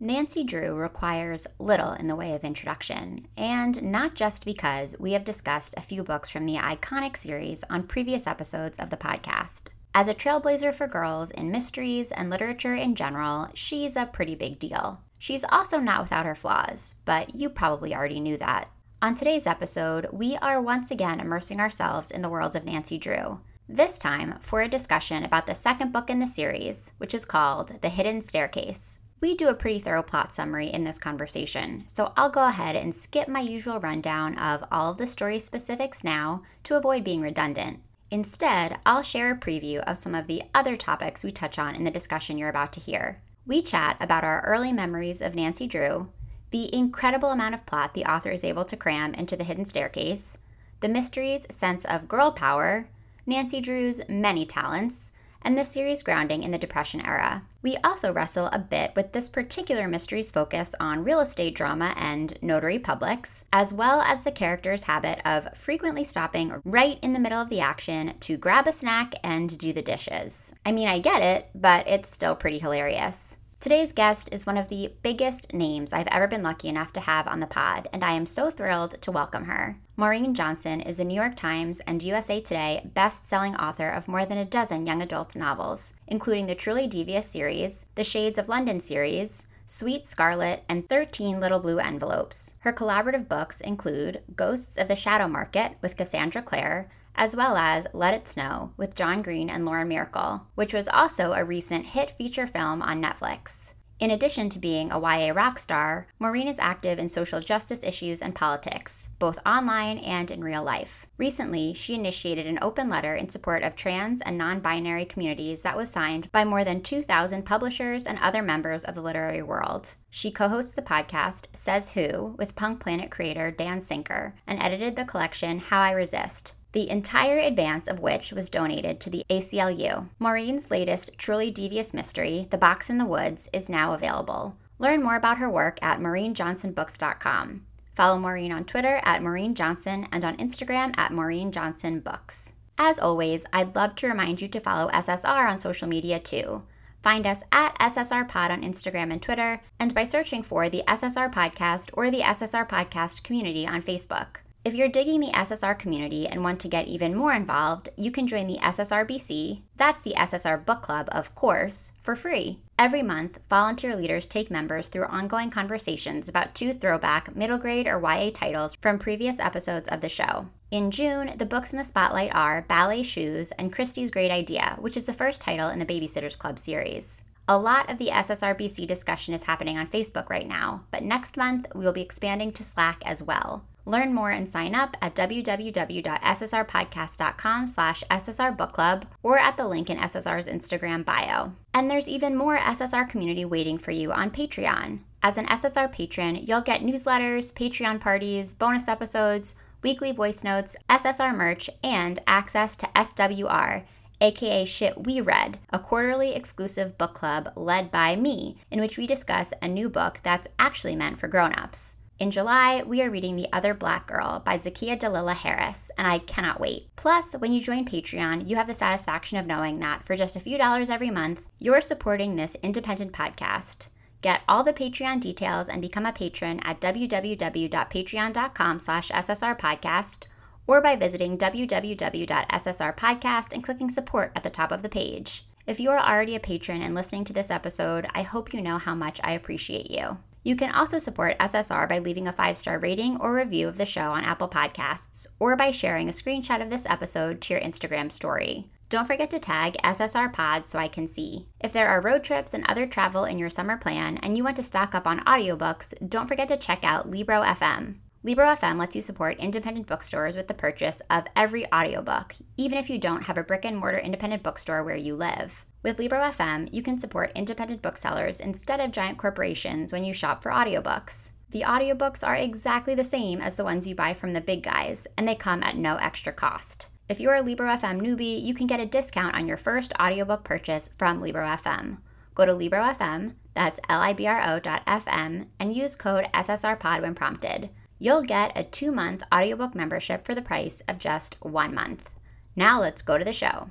Nancy Drew requires little in the way of introduction, and not just because we have discussed a few books from the iconic series on previous episodes of the podcast. As a trailblazer for girls in mysteries and literature in general, she's a pretty big deal. She's also not without her flaws, but you probably already knew that. On today's episode, we are once again immersing ourselves in the worlds of Nancy Drew, this time for a discussion about the second book in the series, which is called The Hidden Staircase. We do a pretty thorough plot summary in this conversation, so I'll go ahead and skip my usual rundown of all of the story specifics now to avoid being redundant. Instead, I'll share a preview of some of the other topics we touch on in the discussion you're about to hear. We chat about our early memories of Nancy Drew, the incredible amount of plot the author is able to cram into The Hidden Staircase, the mystery's sense of girl power, Nancy Drew's many talents, and the series' grounding in the Depression era. We also wrestle a bit with this particular mystery's focus on real estate drama and notary publics, as well as the character's habit of frequently stopping right in the middle of the action to grab a snack and do the dishes. I mean, I get it, but it's still pretty hilarious. Today's guest is one of the biggest names I've ever been lucky enough to have on the pod, and I am so thrilled to welcome her. Maureen Johnson is the New York Times and USA Today best-selling author of more than a dozen young adult novels, including the Truly Devious series, the Shades of London series, Sweet Scarlet, and 13 Little Blue Envelopes. Her collaborative books include Ghosts of the Shadow Market with Cassandra Clare, as well as Let It Snow with John Green and Lauren Myracle, which was also a recent hit feature film on Netflix. In addition to being a YA rock star, Maureen is active in social justice issues and politics, both online and in real life. Recently, she initiated an open letter in support of trans and non-binary communities that was signed by more than 2,000 publishers and other members of the literary world. She co-hosts the podcast Says Who with Punk Planet creator Dan Sinker and edited the collection How I Resist, the entire advance of which was donated to the ACLU. Maureen's latest Truly Devious mystery, The Box in the Woods, is now available. Learn more about her work at maureenjohnsonbooks.com. Follow Maureen on Twitter at Maureen Johnson and on Instagram at Maureen Johnson Books. As always, I'd love to remind you to follow SSR on social media too. Find us at SSR Pod on Instagram and Twitter, and by searching for the SSR Podcast or the SSR Podcast Community on Facebook. If you're digging the SSR community and want to get even more involved, you can join the SSRBC, that's the SSR Book Club, of course, for free. Every month, volunteer leaders take members through ongoing conversations about two throwback middle grade or YA titles from previous episodes of the show. In June, the books in the spotlight are Ballet Shoes and Christie's Great Idea, which is the first title in the Babysitters Club series. A lot of the SSRBC discussion is happening on Facebook right now, but next month we will be expanding to Slack as well. Learn more and sign up at www.ssrpodcast.com/ssrbookclub or at the link in SSR's Instagram bio. And there's even more SSR community waiting for you on Patreon. As an SSR patron, you'll get newsletters, Patreon parties, bonus episodes, weekly voice notes, SSR merch, and access to SWR, aka Shit We Read, a quarterly exclusive book club led by me, in which we discuss a new book that's actually meant for grown-ups. In July, we are reading The Other Black Girl by Zakiya Dalila Harris, and I cannot wait. Plus, when you join Patreon, you have the satisfaction of knowing that for just a few dollars every month, you're supporting this independent podcast. Get all the Patreon details and become a patron at www.patreon.com/ssrpodcast or by visiting www.ssrpodcast and clicking support at the top of the page. If you are already a patron and listening to this episode, I hope you know how much I appreciate you. You can also support SSR by leaving a 5-star rating or review of the show on Apple Podcasts, or by sharing a screenshot of this episode to your Instagram story. Don't forget to tag SSR Pod so I can see. If there are road trips and other travel in your summer plan and you want to stock up on audiobooks, don't forget to check out Libro.fm. Libro.fm lets you support independent bookstores with the purchase of every audiobook, even if you don't have a brick-and-mortar independent bookstore where you live. With Libro.fm, you can support independent booksellers instead of giant corporations when you shop for audiobooks. The audiobooks are exactly the same as the ones you buy from the big guys, and they come at no extra cost. If you're a Libro.fm newbie, you can get a discount on your first audiobook purchase from Libro.fm. Go to Libro.fm, that's Libro.fm, and use code SSRPOD when prompted. You'll get a 2-month audiobook membership for the price of just 1 month. Now let's go to the show.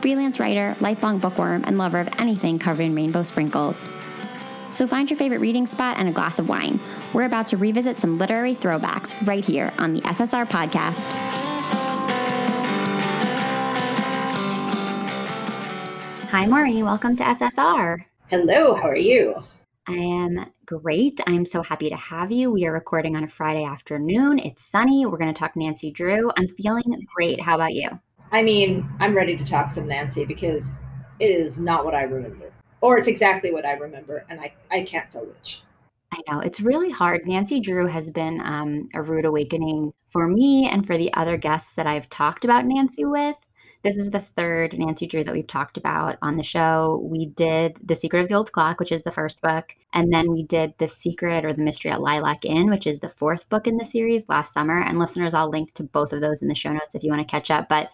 freelance writer, lifelong bookworm, and lover of anything covered in rainbow sprinkles. So find your favorite reading spot and a glass of wine. We're about to revisit some literary throwbacks right here on the SSR Podcast. Hi, Maureen. Welcome to SSR. Hello. How are you? I am great. I'm so happy to have you. We are recording on a Friday afternoon. It's sunny. We're going to talk Nancy Drew. I'm feeling great. How about you? I mean, I'm ready to talk some Nancy because it is not what I remember, or it's exactly what I remember, and I can't tell which. I know. It's really hard. Nancy Drew has been a rude awakening for me and for the other guests that I've talked about Nancy with. This is the third Nancy Drew that we've talked about on the show. We did The Secret of the Old Clock, which is the first book. And then we did The Secret or The Mystery at Lilac Inn, which is the fourth book in the series last summer. And listeners, I'll link to both of those in the show notes if you want to catch up. But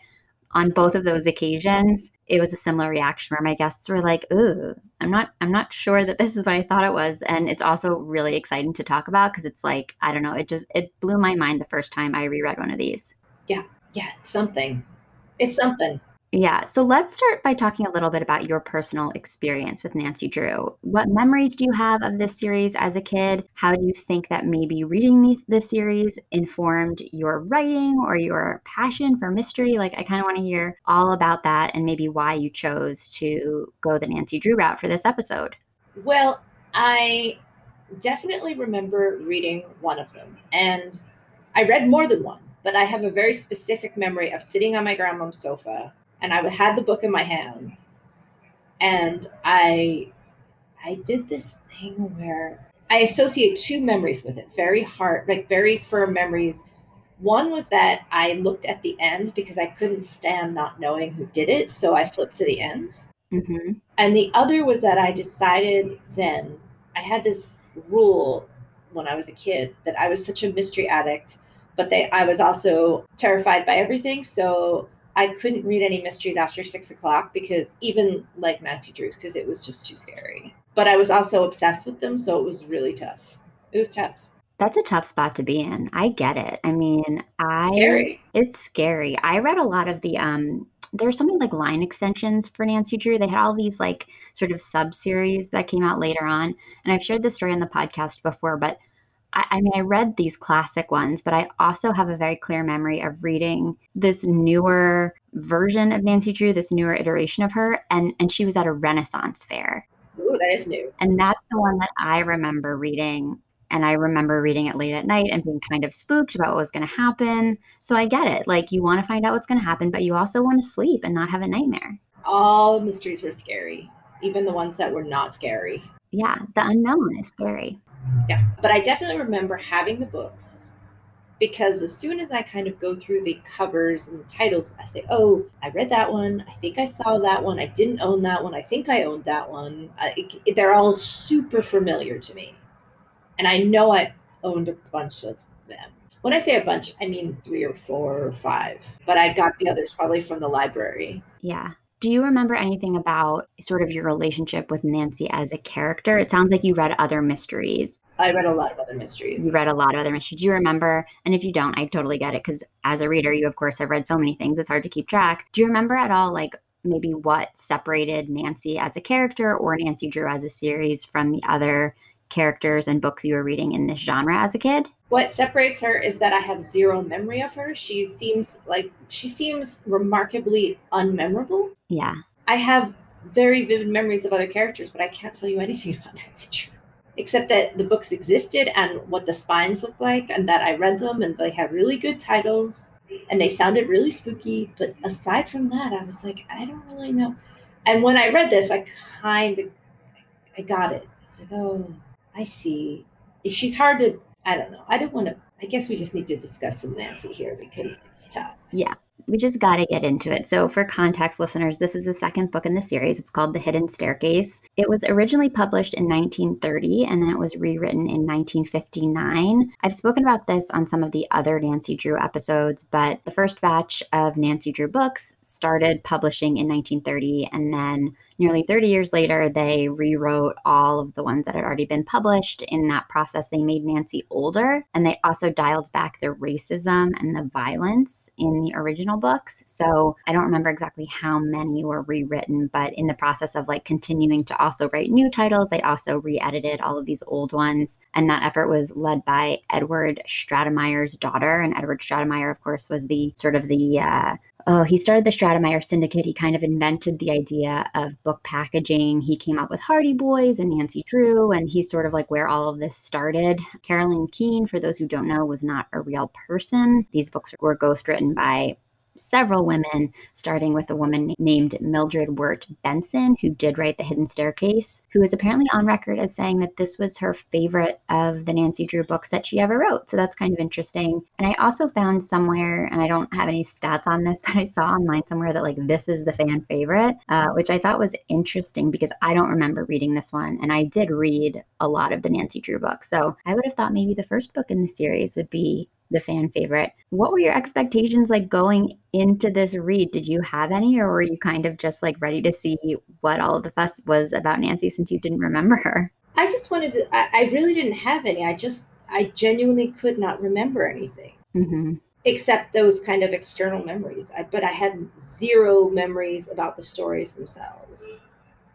on both of those occasions, it was a similar reaction where my guests were like, ooh, I'm not sure that this is what I thought it was. And it's also really exciting to talk about because it's like, I don't know, it blew my mind the first time I reread one of these. Yeah, it's something. It's something. Yeah. So let's start by talking a little bit about your personal experience with Nancy Drew. What memories do you have of this series as a kid? How do you think that maybe reading this series informed your writing or your passion for mystery? Like, I kind of want to hear all about that and maybe why you chose to go the Nancy Drew route for this episode. Well, I definitely remember reading one of them, and I read more than one. But I have a very specific memory of sitting on my grandmom's sofa, and I had the book in my hand, and I did this thing where I associate two memories with it, very firm memories. One was that I looked at the end because I couldn't stand not knowing who did it, so I flipped to the end. Mm-hmm. And the other was that I decided then, I had this rule when I was a kid that I was such a mystery addict, but I was also terrified by everything. So I couldn't read any mysteries after 6 o'clock because even like Nancy Drew's, because it was just too scary. But I was also obsessed with them. So it was really tough. It was tough. That's a tough spot to be in. I get it. I mean, it's scary. I read a lot of the, there were so many like line extensions for Nancy Drew. They had all these like sort of sub series that came out later on. And I've shared this story on the podcast before, but I mean, I read these classic ones, but I also have a very clear memory of reading this newer version of Nancy Drew, this newer iteration of her, and she was at a Renaissance fair. Ooh, that is new. And that's the one that I remember reading, and I remember reading it late at night and being kind of spooked about what was going to happen. So I get it. Like, you want to find out what's going to happen, but you also want to sleep and not have a nightmare. All mysteries were scary, even the ones that were not scary. Yeah, the unknown is scary. Yeah, but I definitely remember having the books because as soon as I kind of go through the covers and the titles, I say, oh, I read that one. I think I saw that one. I didn't own that one. I think I owned that one. They're all super familiar to me. And I know I owned a bunch of them. When I say a bunch, I mean 3 or 4 or 5. But I got the others probably from the library. Yeah. Do you remember anything about sort of your relationship with Nancy as a character? It sounds like you read other mysteries. I read a lot of other mysteries. You read a lot of other mysteries. Do you remember? And if you don't, I totally get it because as a reader, you, of course, have read so many things. It's hard to keep track. Do you remember at all, like, maybe what separated Nancy as a character or Nancy Drew as a series from the other characters and books you were reading in this genre as a kid? What separates her is that I have zero memory of her. She seems remarkably unmemorable. Yeah. I have very vivid memories of other characters, but I can't tell you anything about Nancy Drew, except that the books existed and what the spines looked like and that I read them and they had really good titles and they sounded really spooky. But aside from that, I was like, I don't really know. And when I read this, I got it. I was like, oh, I see. She's hard to, I don't know. I guess we just need to discuss some Nancy here because it's tough. Yeah. we just got to get into it. So for context, listeners, this is the second book in the series. It's called The Hidden Staircase. It was originally published in 1930, and then it was rewritten in 1959. I've spoken about this on some of the other Nancy Drew episodes, but the first batch of Nancy Drew books started publishing in 1930, and then nearly 30 years later, they rewrote all of the ones that had already been published. In that process, they made Nancy older, and they also dialed back the racism and the violence in the original books. So I don't remember exactly how many were rewritten, but in the process of like continuing to also write new titles, they also re-edited all of these old ones. And that effort was led by Edward Stratemeyer's daughter. And Edward Stratemeyer, of course, was the sort of the... he started the Stratemeyer Syndicate. He kind of invented the idea of book packaging. He came up with Hardy Boys and Nancy Drew, and he's sort of like where all of this started. Carolyn Keene, for those who don't know, was not a real person. These books were ghostwritten by several women, starting with a woman named Mildred Wirt Benson, who did write The Hidden Staircase, who is apparently on record as saying that this was her favorite of the Nancy Drew books that she ever wrote. So that's kind of interesting. And I also found somewhere, and I don't have any stats on this, but I saw online somewhere that like this is the fan favorite, which I thought was interesting because I don't remember reading this one. And I did read a lot of the Nancy Drew books. So I would have thought maybe the first book in the series would be the fan favorite. What were your expectations like going into this read? Did you have any, or were you kind of just like ready to see what all of the fuss was about Nancy since you didn't remember her? I just wanted to, I really didn't have any. I genuinely could not remember anything except those kind of external memories. But I had zero memories about the stories themselves,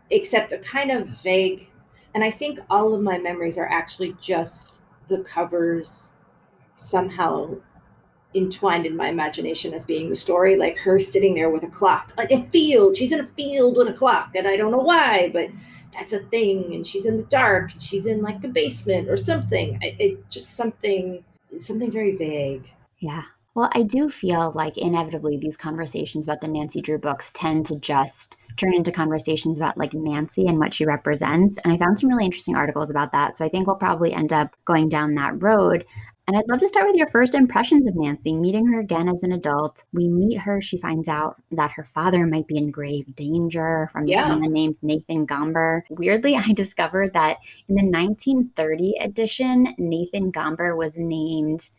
except a kind of vague, and I think all of my memories are actually just the covers somehow entwined in my imagination as being the story, like her sitting there with a clock, like a field, she's in a field with a clock, and I don't know why, but that's a thing, and she's in the dark, and she's in like a basement or something. It just something very vague. Yeah. Well, I do feel like inevitably these conversations about the Nancy Drew books tend to just turn into conversations about like Nancy and what she represents. And I found some really interesting articles about that. So I think we'll probably end up going down that road. And I'd love to start with your first impressions of Nancy, meeting her again as an adult. We meet her. She finds out that her father might be in grave danger from someone named Nathan Gomber. Weirdly, I discovered that in the 1930 edition, Nathan Gomber was named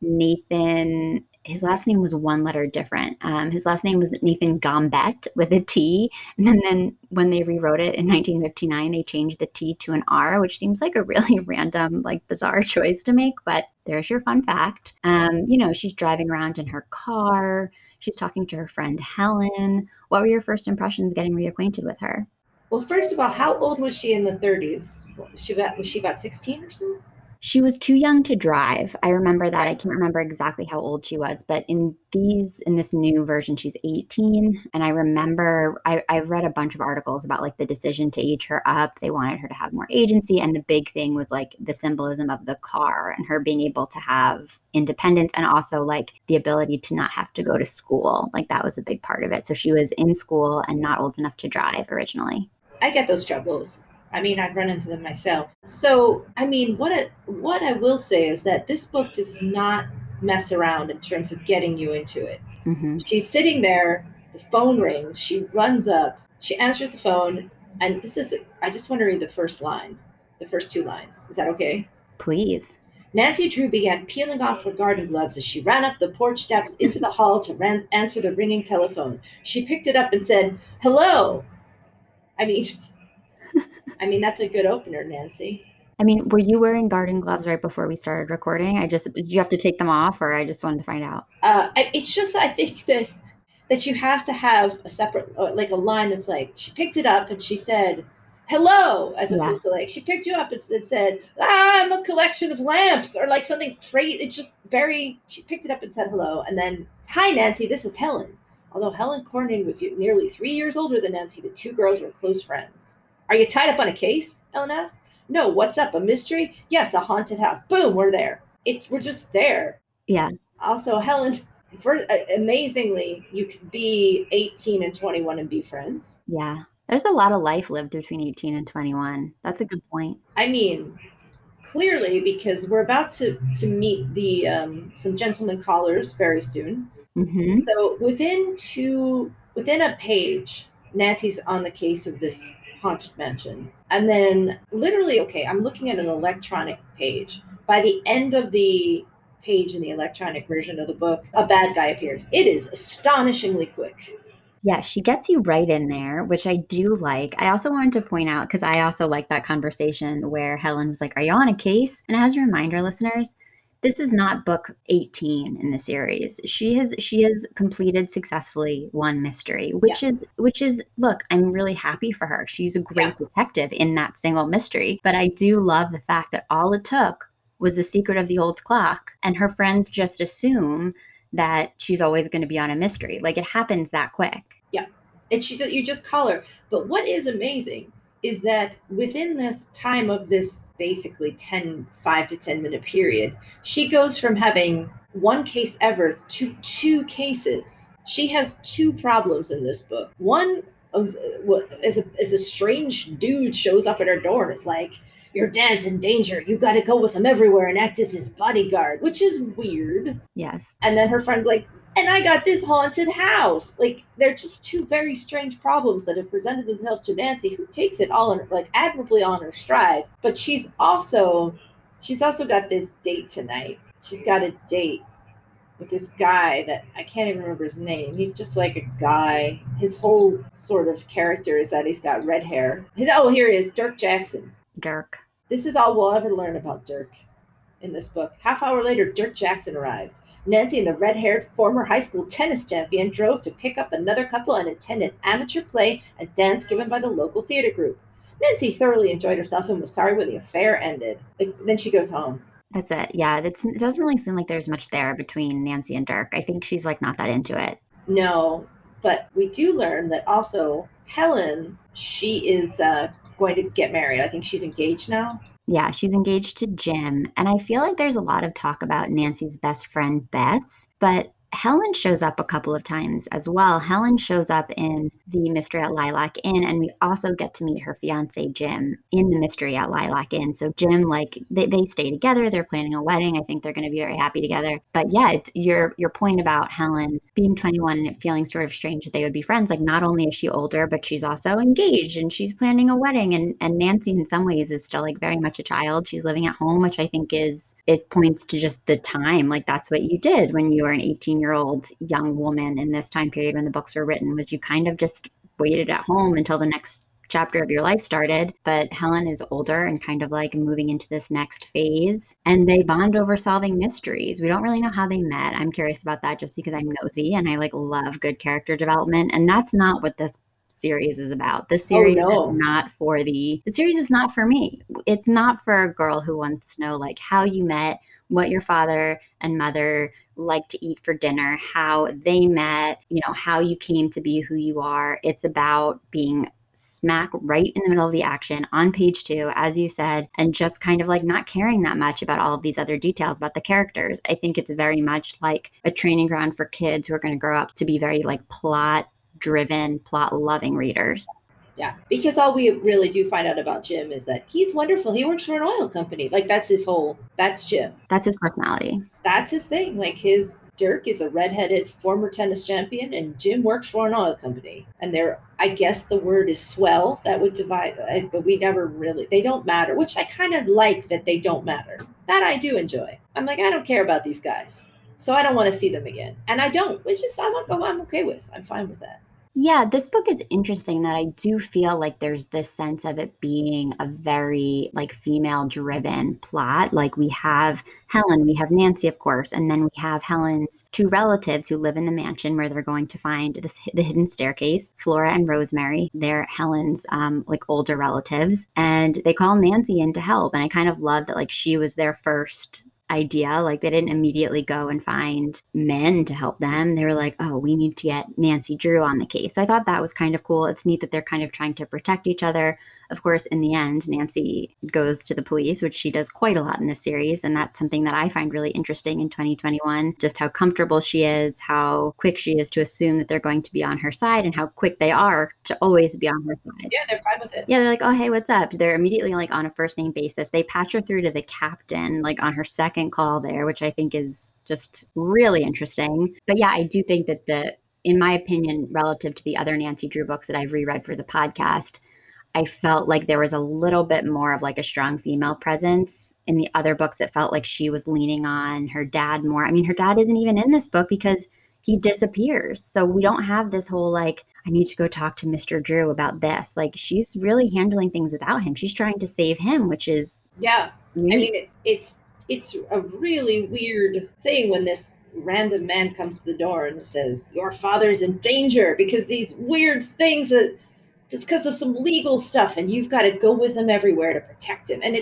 Nathan... His last name was one letter different. His last name was Nathan Gombett with a T. And then when they rewrote it in 1959, they changed the T to an R, which seems like a really random, like bizarre choice to make. But there's your fun fact. She's driving around in her car. She's talking to her friend Helen. What were your first impressions getting reacquainted with her? Well, first of all, how old was she in the 30s? Was she about 16 or so? She was too young to drive. I remember that. I can't remember exactly how old she was, but in this new version, she's 18. And I remember I've read a bunch of articles about like the decision to age her up. They wanted her to have more agency. And the big thing was like the symbolism of the car and her being able to have independence and also like the ability to not have to go to school. Like that was a big part of it. So she was in school and not old enough to drive originally. I get those struggles. I mean, I've run into them myself. So, I mean, what I will say is that this book does not mess around in terms of getting you into it. Mm-hmm. She's sitting there, the phone rings, she runs up, she answers the phone, and I just want to read the first line, the first two lines. Is that okay? Please. Nancy Drew began peeling off her garden gloves as she ran up the porch steps into the hall to answer the ringing telephone. She picked it up and said, "Hello." I mean, that's a good opener, Nancy. I mean, were you wearing garden gloves right before we started recording? Did you have to take them off, or I just wanted to find out? It's just that I think that you have to have a separate, like a line that's like, she picked it up and she said, "Hello," as opposed to like, she picked you up and said, "I'm a collection of lamps," or like something crazy. It's just she picked it up and said hello. And then, "Hi, Nancy, this is Helen." Although Helen Corning was nearly 3 years older than Nancy, the two girls were close friends. "Are you tied up on a case?" Ellen asked. "No, what's up? A mystery?" "Yes, a haunted house." Boom, we're there. We're just there. Yeah. Also, Helen, amazingly, you can be 18 and 21 and be friends. Yeah. There's a lot of life lived between 18 and 21. That's a good point. I mean, clearly, because we're about to meet some gentlemen callers very soon. Mm-hmm. So within a page, Nancy's on the case of this haunted mansion. And then literally, okay, I'm looking at an electronic page. By the end of the page in the electronic version of the book, a bad guy appears. It is astonishingly quick. Yeah, she gets you right in there, which I do like. I also wanted to point out, because I also like that conversation where Helen was like, are you on a case? And as a reminder, listeners, this is not book 18 in the series. She has completed successfully one mystery, which is look, I'm really happy for her. She's a great detective in that single mystery. But I do love the fact that all it took was The Secret of the Old Clock, and her friends just assume that she's always going to be on a mystery. Like, it happens that quick. Yeah. And you just call her. But what is amazing is that within this time of this basically 5 to 10 minute period, she goes from having one case ever to two cases. She has two problems in this book. One is a strange dude shows up at her door and is like, your dad's in danger. You got to go with him everywhere and act as his bodyguard, which is weird. Yes. And then her friend's like, and I got this haunted house. Like, they're just two very strange problems that have presented themselves to Nancy, who takes it all admirably on her stride. But she's also got this date tonight. She's got a date with this guy that I can't even remember his name. He's just like a guy. His whole sort of character is that he's got red hair. Here he is, Dirk Jackson. Dirk. This is all we'll ever learn about Dirk in this book. Half hour later, Dirk Jackson arrived. Nancy and the red-haired former high school tennis champion drove to pick up another couple and attend an amateur play and dance given by the local theater group. Nancy thoroughly enjoyed herself and was sorry when the affair ended. Then she goes home. That's it. Yeah, it doesn't really seem like there's much there between Nancy and Dirk. I think she's like not that into it. No, but we do learn that also Helen, she is going to get married. I think she's engaged now. Yeah, she's engaged to Jim. And I feel like there's a lot of talk about Nancy's best friend, Bess, but Helen shows up a couple of times as well. Helen shows up in The Mystery at Lilac Inn, and we also get to meet her fiance, Jim, in The Mystery at Lilac Inn. So Jim, they stay together. They're planning a wedding. I think they're going to be very happy together. But yeah, it's your point about Helen being 21 and it feeling sort of strange that they would be friends. Like, not only is she older, but she's also engaged and she's planning a wedding. And Nancy, in some ways, is still like very much a child. She's living at home, which I think it points to just the time. Like, that's what you did when you were an 18-year-old young woman in this time period when the books were written, was you kind of just waited at home until the next chapter of your life started. But Helen is older and kind of like moving into this next phase, and they bond over solving mysteries. We don't really know how they met. I'm curious about that just because I'm nosy and I like love good character development, and that's not what this series is about. This series is not for the series is not for me. It's not for a girl who wants to know like how you met, what your father and mother like to eat for dinner, how they met, you know, how you came to be who you are. It's about being smack right in the middle of the action on page 2, as you said, and just kind of like not caring that much about all of these other details about the characters. I think it's very much like a training ground for kids who are going to grow up to be very like plot-driven, plot-loving readers. Yeah, because all we really do find out about Jim is that he's wonderful. He works for an oil company. Like, that's Jim. That's his personality. That's his thing. Like, his Dirk is a redheaded former tennis champion, and Jim works for an oil company. And they're, I guess the word is swell. That would divide, but we never really, they don't matter, which I kind of like that they don't matter. That I do enjoy. I'm like, I don't care about these guys. So I don't want to see them again. And I don't, which is, I'm okay with. I'm fine with that. Yeah, this book is interesting that I do feel like there's this sense of it being a very like female driven plot. Like, we have Helen, we have Nancy, of course, and then we have Helen's two relatives who live in the mansion where they're going to find the hidden staircase, Flora and Rosemary. They're Helen's like older relatives, and they call Nancy in to help. And I kind of love that like she was their first idea. Like, they didn't immediately go and find men to help them. They were like, oh, we need to get Nancy Drew on the case. So I thought that was kind of cool. It's neat that they're kind of trying to protect each other Of course, in the end, Nancy goes to the police, which she does quite a lot in this series. And that's something that I find really interesting in 2021, just how comfortable she is, how quick she is to assume that they're going to be on her side, and how quick they are to always be on her side. Yeah, they're fine with it. Yeah, they're like, oh, hey, what's up? They're immediately like on a first name basis. They patch her through to the captain, like on her second call there, which I think is just really interesting. But yeah, I do think that in my opinion, relative to the other Nancy Drew books that I've reread for the podcast, I felt like there was a little bit more of like a strong female presence. In the other books, it felt like she was leaning on her dad more. I mean, her dad isn't even in this book because he disappears. So we don't have this whole like, I need to go talk to Mr. Drew about this. Like, she's really handling things without him. She's trying to save him, which is... Yeah. Unique. I mean, it's a really weird thing when this random man comes to the door and says, your father's in danger because these weird things that it's because of some legal stuff and you've got to go with him everywhere to protect him. And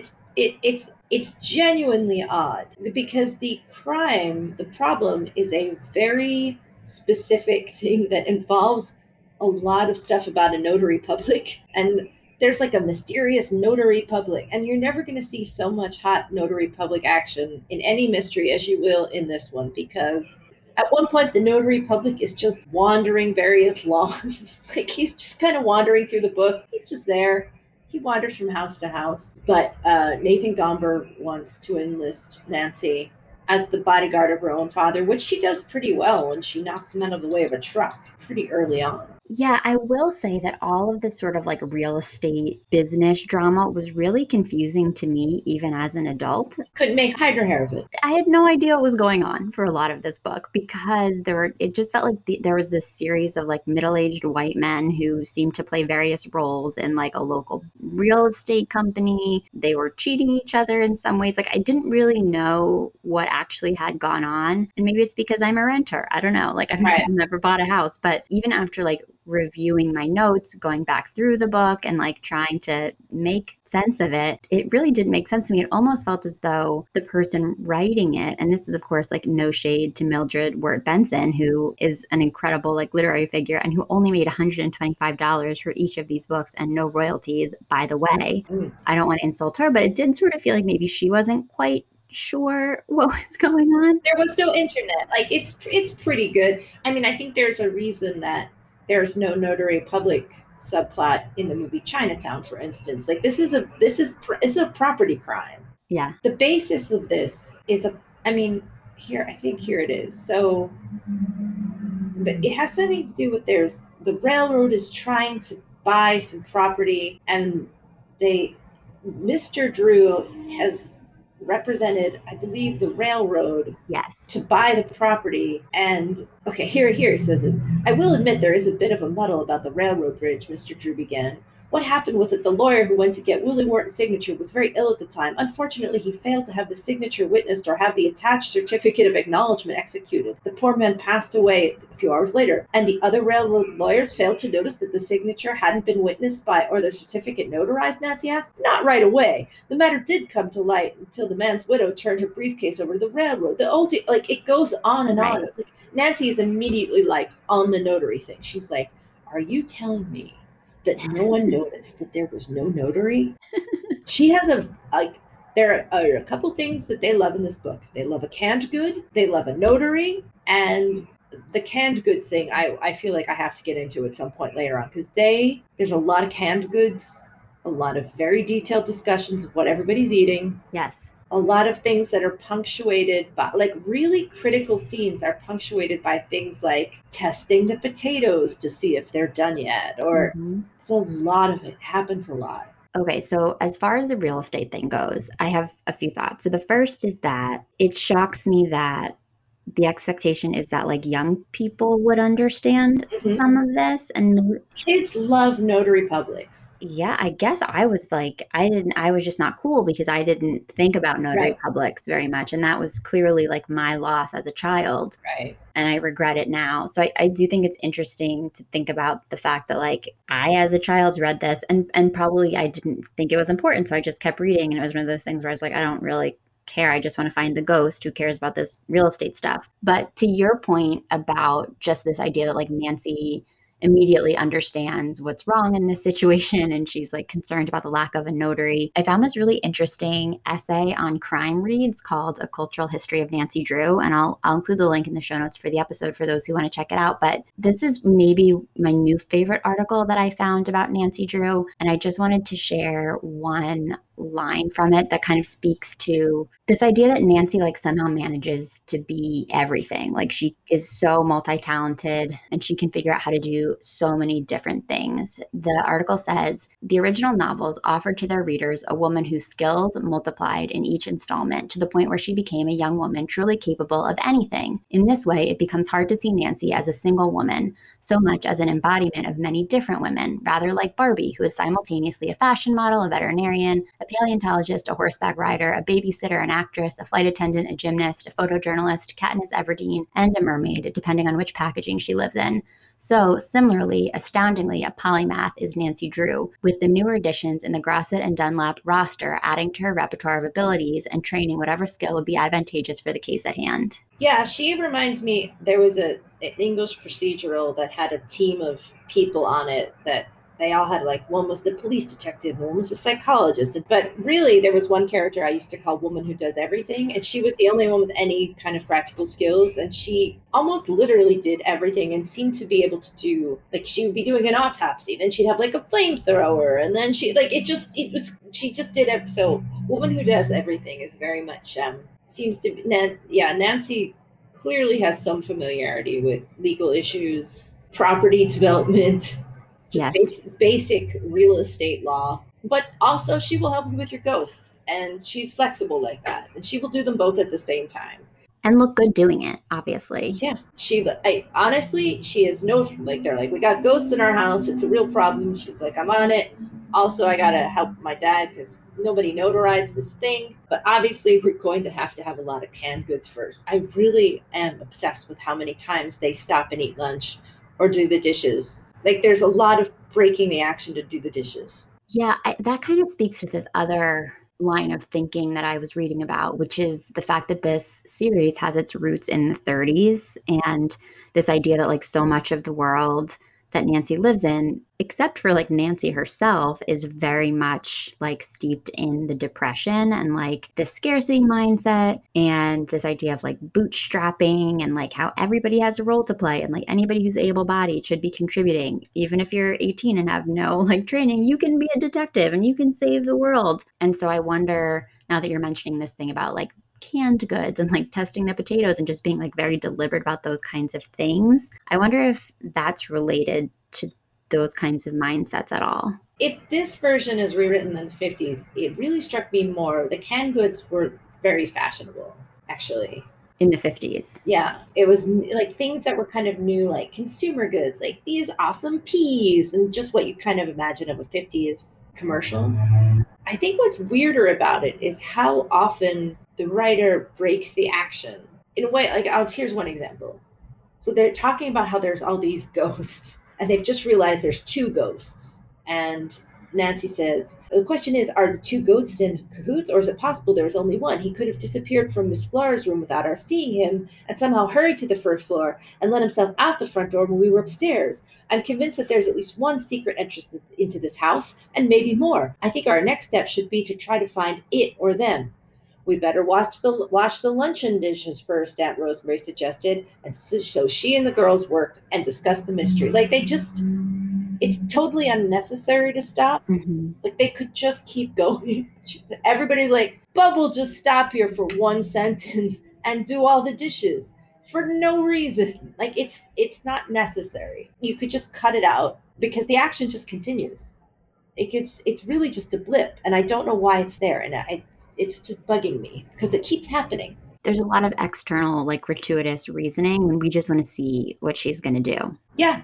it's genuinely odd because the problem is a very specific thing that involves a lot of stuff about a notary public, and there's like a mysterious notary public, and you're never going to see so much hot notary public action in any mystery as you will in this one, because at one point the notary public is just wandering various lawns. Like, he's just kind of wandering through the book. He's just there. He wanders from house to house. But Nathan Gomber wants to enlist Nancy as the bodyguard of her own father, which she does pretty well when she knocks him out of the way of a truck pretty early on. Yeah, I will say that all of this sort of like real estate business drama was really confusing to me, even as an adult. Couldn't make head or hair of it. I had no idea what was going on for a lot of this book, because it just felt like there was this series of like middle-aged white men who seemed to play various roles in like a local real estate company. They were cheating each other in some ways. Like, I didn't really know what actually had gone on. And maybe it's because I'm a renter. I don't know. Like, I've never bought a house. But even after like reviewing my notes, going back through the book and like trying to make sense of it, it really didn't make sense to me. It almost felt as though the person writing it, and this is of course like no shade to Mildred Wirt Benson, who is an incredible like literary figure and who only made $125 for each of these books and no royalties, by the way. I don't want to insult her, but it did sort of feel like maybe she wasn't quite sure what was going on. There was no internet. Like, it's pretty good. I mean, I think there's a reason that there's no notary public subplot in the movie Chinatown, for instance. Like, this is a property crime. Yeah. The basis of this is here it is. So it has something to do with the railroad is trying to buy some property, and Mr. Drew has represented, I believe, the railroad, yes, to buy the property. And okay, here he says it. I will admit there is a bit of a muddle about the railroad bridge, Mr. Drew began. What happened was that the lawyer who went to get Willie Wharton's signature was very ill at the time. Unfortunately, he failed to have the signature witnessed or have the attached certificate of acknowledgement executed. The poor man passed away a few hours later, and the other railroad lawyers failed to notice that the signature hadn't been witnessed by or the certificate notarized, Nancy asked. Not right away. The matter did come to light until the man's widow turned her briefcase over to the railroad. It goes on and on. Like, Nancy is immediately like on the notary thing. She's like, are you telling me that no one noticed that there was no notary? She has there are a couple things that they love in this book. They love a canned good, they love a notary, and the canned good thing I feel like I have to get into at some point later on, because there's a lot of canned goods, a lot of very detailed discussions of what everybody's eating. Yes. A lot of things that are punctuated by, like, really critical scenes are punctuated by things like testing the potatoes to see if they're done yet, or it's a lot of it. Happens a lot. Okay, so as far as the real estate thing goes, I have a few thoughts. So the first is that it shocks me that the expectation is that like young people would understand some of this, and kids love notary publics. Yeah, I guess I was like, I was just not cool because I didn't think about notary publics very much. And that was clearly like my loss as a child. Right. And I regret it now. So I do think it's interesting to think about the fact that like I, as a child, read this and probably I didn't think it was important. So I just kept reading, and it was one of those things where I was like, I don't really care. I just want to find the ghost. Who cares about this real estate stuff? But to your point about just this idea that like Nancy immediately understands what's wrong in this situation, and she's like concerned about the lack of a notary. I found this really interesting essay on crime reads called A Cultural History of Nancy Drew, and I'll include the link in the show notes for the episode for those who want to check it out. But this is maybe my new favorite article that I found about Nancy Drew, and I just wanted to share one line from it that kind of speaks to this idea that Nancy like somehow manages to be everything. Like she is so multi-talented and she can figure out how to do so many different things. The article says, the original novels offered to their readers a woman whose skills multiplied in each installment to the point where she became a young woman truly capable of anything. In this way, it becomes hard to see Nancy as a single woman, so much as an embodiment of many different women, rather like Barbie, who is simultaneously a fashion model, a veterinarian, a paleontologist, a horseback rider, a babysitter, an actress, a flight attendant, a gymnast, a photojournalist, Katniss Everdeen, and a mermaid, depending on which packaging she lives in. So, similarly, astoundingly, a polymath is Nancy Drew, with the newer additions in the Grosset and Dunlap roster adding to her repertoire of abilities and training whatever skill would be advantageous for the case at hand. Yeah, she reminds me, there was an English procedural that had a team of people on it that they all had, like, one was the police detective, one was the psychologist. But really, there was one character I used to call Woman Who Does Everything, and she was the only one with any kind of practical skills. And she almost literally did everything and seemed to be able to do, like, she would be doing an autopsy, then she'd have, like, a flamethrower. And then she, like, she just did it. So Woman Who Does Everything is very much, seems to be, Nancy clearly has some familiarity with legal issues, property development, just yes. Basic real estate law, but also she will help you with your ghosts, and she's flexible like that, and she will do them both at the same time. And look good doing it, obviously. Yeah, she is no, like, they're like, we got ghosts in our house, it's a real problem. She's like, I'm on it. Also, I gotta help my dad because nobody notarized this thing, but obviously we're going to have a lot of canned goods first. I really am obsessed with how many times they stop and eat lunch or do the dishes. Like, there's a lot of breaking the action to do the dishes. Yeah, that kind of speaks to this other line of thinking that I was reading about, which is the fact that this series has its roots in the 30s, and this idea that, like, so much of the world that Nancy lives in, except for, like, Nancy herself, is very much, like, steeped in the Depression and, like, the scarcity mindset and this idea of, like, bootstrapping and, like, how everybody has a role to play and, like, anybody who's able-bodied should be contributing. Even if you're 18 and have no, like, training, you can be a detective and you can save the world. And so I wonder, now that you're mentioning this thing about, like, canned goods and, like, testing the potatoes and just being, like, very deliberate about those kinds of things, I wonder if that's related to those kinds of mindsets at all. If this version is rewritten in the 50s, it really struck me more. The canned goods were very fashionable, actually. In the 50s. Yeah. It was like things that were kind of new, like consumer goods, like these awesome peas and just what you kind of imagine of a 50s commercial. I think what's weirder about it is how often the writer breaks the action in a way. Like, here's one example. So they're talking about how there's all these ghosts and they've just realized there's two ghosts. And Nancy says, the question is, are the two ghosts in cahoots, or is it possible there was only one? He could have disappeared from Miss Flower's room without our seeing him and somehow hurried to the first floor and let himself out the front door when we were upstairs. I'm convinced that there's at least one secret entrance into this house, and maybe more. I think our next step should be to try to find it or them. We better wash the luncheon dishes first, Aunt Rosemary suggested. And so she and the girls worked and discussed the mystery. Like, they just, it's totally unnecessary to stop. Mm-hmm. Like, they could just keep going. Everybody's like, Bub will just stop here for one sentence and do all the dishes for no reason. Like, it's not necessary. You could just cut it out because the action just continues. It's really just a blip, and I don't know why it's there, and it's just bugging me because it keeps happening. There's a lot of external, like, gratuitous reasoning when we just want to see what she's going to do. Yeah,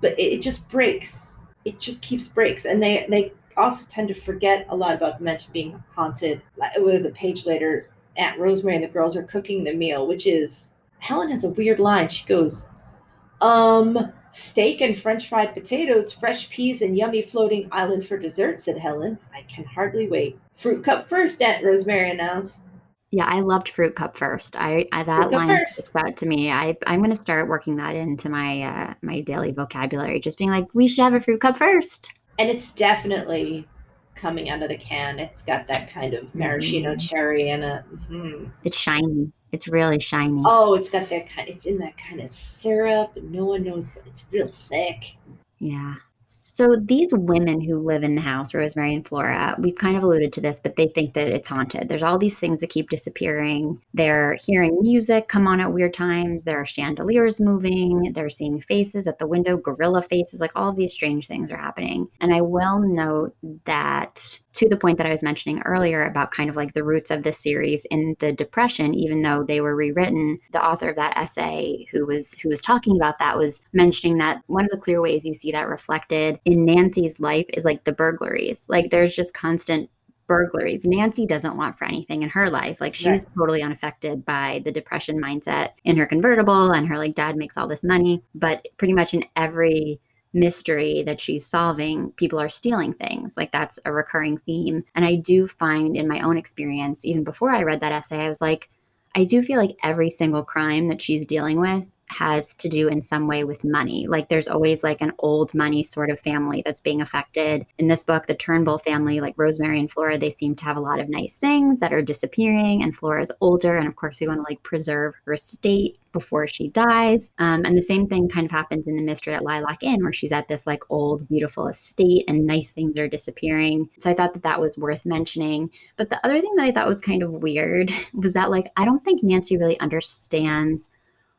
but it just breaks. It just keeps breaks, and they also tend to forget a lot about the mansion being haunted. With a page later, Aunt Rosemary and the girls are cooking the meal, which is, Helen has a weird line. She goes, steak and French fried potatoes, fresh peas and yummy floating island for dessert, said Helen. I can hardly wait. Fruit cup first, Aunt Rosemary announced. Yeah, I loved Fruit Cup first. I that line sticks out to me. I'm going to start working that into my my daily vocabulary, just being like, we should have a fruit cup first. And it's definitely coming out of the can. It's got that kind of maraschino cherry in it. Mm-hmm. It's shiny. It's really shiny. Oh, it's got that kind. It's in that kind of syrup. No one knows, but it's real thick. Yeah. So these women who live in the house, Rosemary and Flora, we've kind of alluded to this, but they think that it's haunted. There's all these things that keep disappearing. They're hearing music come on at weird times. There are chandeliers moving. They're seeing faces at the window, gorilla faces, like all of these strange things are happening. And I will note that to the point that I was mentioning earlier about kind of like the roots of this series in the Depression, even though they were rewritten, the author of that essay who was talking about that was mentioning that one of the clear ways you see that reflected in Nancy's life is like the burglaries. Like there's just constant burglaries. Nancy doesn't want for anything in her life. Like she's totally unaffected by the Depression mindset in her convertible, and her like dad makes all this money, but pretty much in every mystery that she's solving, people are stealing things. Like that's a recurring theme. And I do find in my own experience, even before I read that essay, I was like, I do feel like every single crime that she's dealing with has to do in some way with money. Like there's always like an old money sort of family that's being affected. In this book, the Turnbull family, like Rosemary and Flora, they seem to have a lot of nice things that are disappearing, and Flora's older. And of course we want to like preserve her estate before she dies. And the same thing kind of happens in The Mystery at Lilac Inn, where she's at this like old, beautiful estate and nice things are disappearing. So I thought that that was worth mentioning. But the other thing that I thought was kind of weird was that like, I don't think Nancy really understands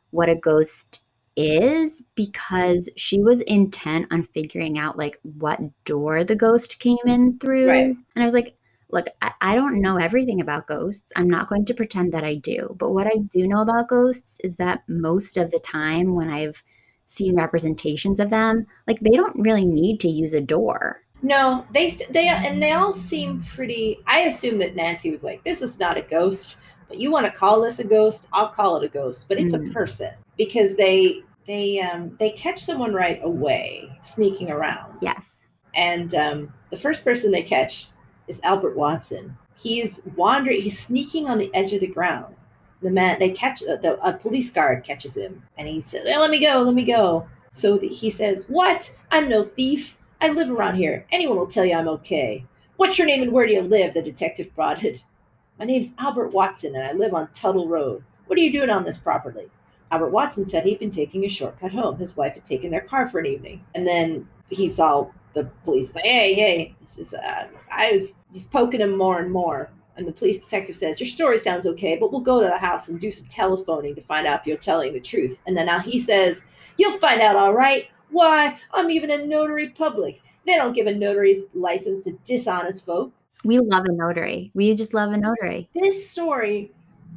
what a ghost is, because she was intent on figuring out like what door the ghost came in through. Right. And I was like, look, I don't know everything about ghosts. I'm not going to pretend that I do. But what I do know about ghosts is that most of the time when I've seen representations of them, like they don't really need to use a door. No, they all seem pretty, I assume that Nancy was like, this is not a ghost. You want to call this a ghost? I'll call it a ghost, but it's a person, because they catch someone right away sneaking around. Yes. And the first person they catch is Albert Watson. He's wandering. He's sneaking on the edge of the ground. The man they catch, a police guard catches him, and he says, "Let me go, let me go." So he says, "What? I'm no thief. I live around here. Anyone will tell you I'm okay. What's your name and where do you live?" The detective prodded. "My name's Albert Watson, and I live on Tuttle Road. What are you doing on this property?" Albert Watson said he'd been taking a shortcut home. His wife had taken their car for an evening. And then he saw the police, like, hey. This is, he's poking him more and more. And the police detective says, "Your story sounds okay, but we'll go to the house and do some telephoning to find out if you're telling the truth." And then now he says, "You'll find out, all right. Why, I'm even a notary public. They don't give a notary's license to dishonest folk." We love a notary. We just love a notary. This story,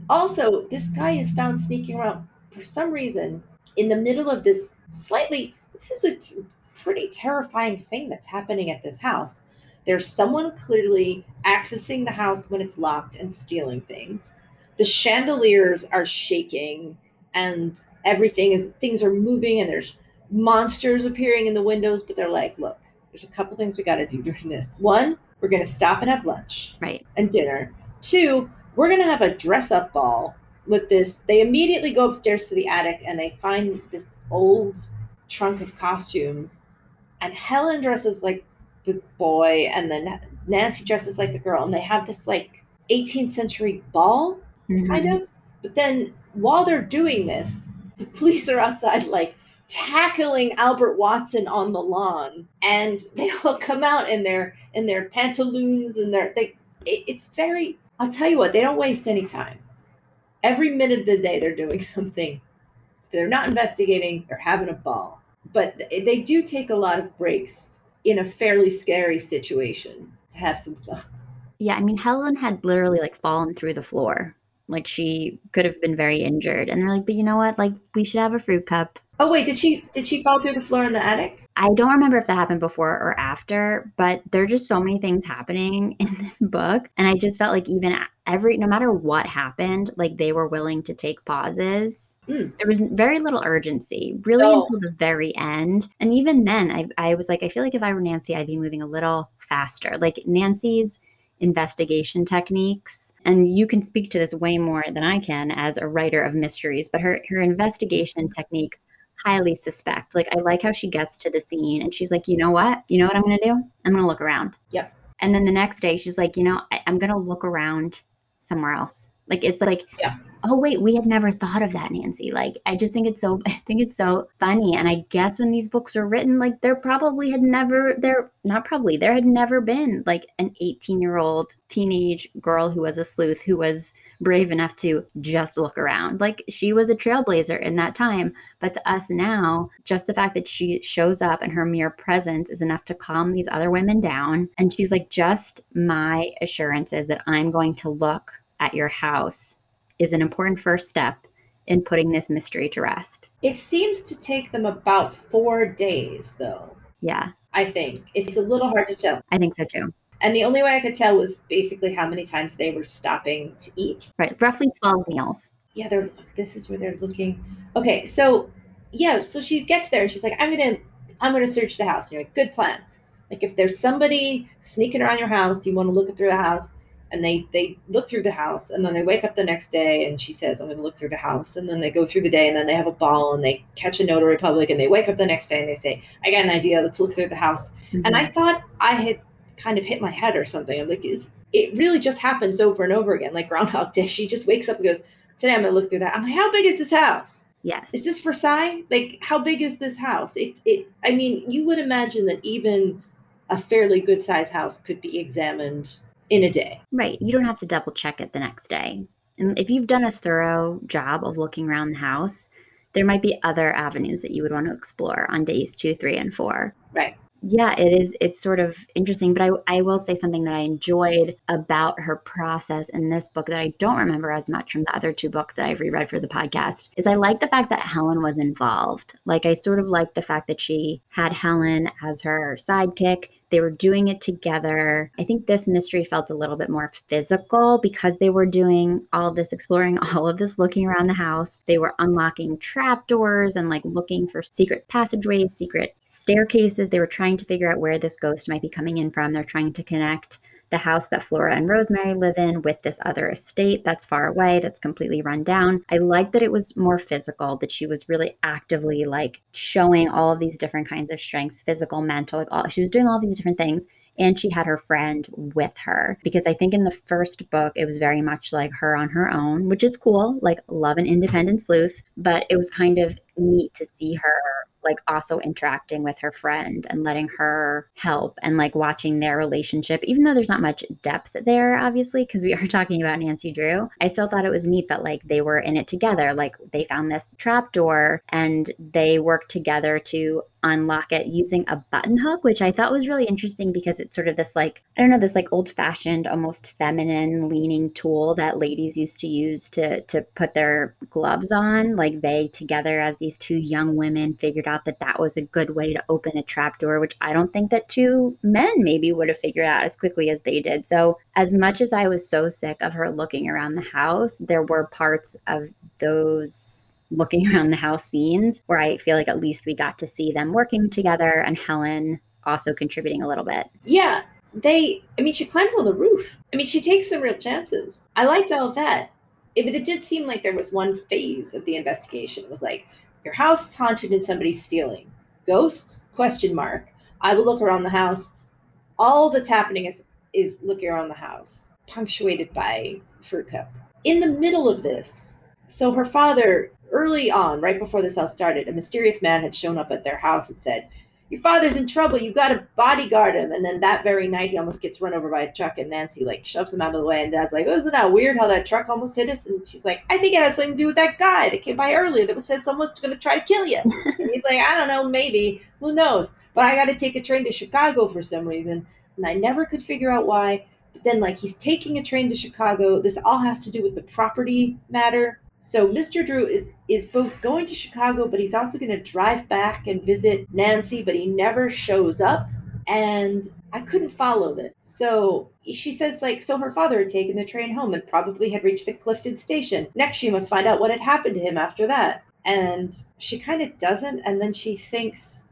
also, this guy is found sneaking around for some reason in the middle of this this is a pretty terrifying thing that's happening at this house. There's someone clearly accessing the house when it's locked and stealing things. The chandeliers are shaking and things are moving, and there's monsters appearing in the windows, but they're like, look, there's a couple things we got to do during this. One, we're going to stop and have lunch and dinner. Two, we're going to have a dress-up ball with this. They immediately go upstairs to the attic, and they find this old trunk of costumes. And Helen dresses like the boy, and then Nancy dresses like the girl. And they have this, 18th century ball, kind of. But then while they're doing this, the police are outside, tackling Albert Watson on the lawn, and they all come out in their pantaloons and it's very, I'll tell you what, they don't waste any time. Every minute of the day they're doing something. They're not investigating, they're having a ball. But they do take a lot of breaks in a fairly scary situation to have some fun. Yeah, I mean, Helen had literally fallen through the floor. Like she could have been very injured. And they're like, but you know what? We should have a fruit cup. Oh, wait, did she fall through the floor in the attic? I don't remember if that happened before or after, but there are just so many things happening in this book. And I just felt like even no matter what happened, they were willing to take pauses. There was very little urgency, really, until the very end. And even then, I was like, I feel like if I were Nancy, I'd be moving a little faster. Nancy's investigation techniques. And you can speak to this way more than I can as a writer of mysteries, but her investigation techniques highly suspect. Like, I like how she gets to the scene and she's like, you know what I'm going to do? I'm going to look around. Yep. And then the next day she's like, I'm going to look around somewhere else. Like, it's like, yeah. Oh, wait, we had never thought of that, Nancy. Like, I just think it's so funny. And I guess when these books were written, like, there had never been like an 18-year-old teenage girl who was a sleuth, who was brave enough to just look around. Like, she was a trailblazer in that time. But to us now, just the fact that she shows up and her mere presence is enough to calm these other women down. And she's like, just my assurance is that I'm going to look at your house is an important first step in putting this mystery to rest. It seems to take them about 4 days, though. Yeah. I think. It's a little hard to tell. I think so, too. And the only way I could tell was basically how many times they were stopping to eat. Right. Roughly 12 meals. Yeah, this is where they're looking. Okay, so, yeah, so she gets there and she's like, I'm gonna search the house. And you're like, good plan. Like, if there's somebody sneaking around your house, you want to look through the house. And they look through the house, and then they wake up the next day and she says, I'm going to look through the house. And then they go through the day, and then they have a ball and they catch a notary public, and they wake up the next day and they say, I got an idea. Let's look through the house. Mm-hmm. And I thought I had kind of hit my head or something. I'm like, it really just happens over and over again. Like Groundhog Day. She just wakes up and goes, today I'm going to look through that. I'm like, how big is this house? Yes. Is this Versailles? Like, how big is this house? I mean, you would imagine that even a fairly good sized house could be examined in a day. Right. You don't have to double check it the next day. And if you've done a thorough job of looking around the house, there might be other avenues that you would want to explore on days 2, 3, and 4. Right. Yeah, it is. It's sort of interesting, but I will say something that I enjoyed about her process in this book that I don't remember as much from the other two books that I've reread for the podcast is I like the fact that Helen was involved. Like, I sort of like the fact that she had Helen as her sidekick. They were doing it together. I think this mystery felt a little bit more physical because they were doing all this exploring, all of this looking around the house. They were unlocking trapdoors and like looking for secret passageways, secret staircases. They were trying to figure out where this ghost might be coming in from. They're trying to connect the house that Flora and Rosemary live in with this other estate that's far away, that's completely run down. I like that it was more physical, that she was really actively like showing all of these different kinds of strengths, physical, mental, like all, she was doing all these different things. And she had her friend with her, because I think in the first book, it was very much like her on her own, which is cool, like love an independent sleuth, but it was kind of neat to see her like also interacting with her friend and letting her help and like watching their relationship, even though there's not much depth there, obviously, because we are talking about Nancy Drew. I still thought it was neat that like they were in it together, like they found this trapdoor and they worked together to unlock it using a button hook, which I thought was really interesting because it's sort of this like, I don't know, this like old fashioned, almost feminine leaning tool that ladies used to use to put their gloves on. Like they together as these two young women figured out that was a good way to open a trapdoor, which I don't think that two men maybe would have figured out as quickly as they did. So as much as I was so sick of her looking around the house, there were parts of those looking around the house scenes where I feel like at least we got to see them working together and Helen also contributing a little bit. Yeah, she climbs on the roof. I mean, she takes some real chances. I liked all of that. But it did seem like there was one phase of the investigation. It was like, your house is haunted and somebody's stealing. Ghosts? ? I will look around the house. All that's happening is looking around the house, punctuated by fruit cup. In the middle of this, so her father, early on, right before this all started, a mysterious man had shown up at their house and said, your father's in trouble. You got to bodyguard him. And then that very night, he almost gets run over by a truck, and Nancy like shoves him out of the way. And Dad's like, oh, isn't that weird how that truck almost hit us? And she's like, I think it has something to do with that guy that came by earlier that says someone's going to try to kill you. And he's like, I don't know, maybe. Who knows? But I got to take a train to Chicago for some reason. And I never could figure out why. But then like he's taking a train to Chicago. This all has to do with the property matter. So Mr. Drew is both going to Chicago, but he's also going to drive back and visit Nancy, but he never shows up. And I couldn't follow this. So she says, like, so her father had taken the train home and probably had reached the Clifton station. Next, she must find out what had happened to him after that. And she kind of doesn't. And then she thinks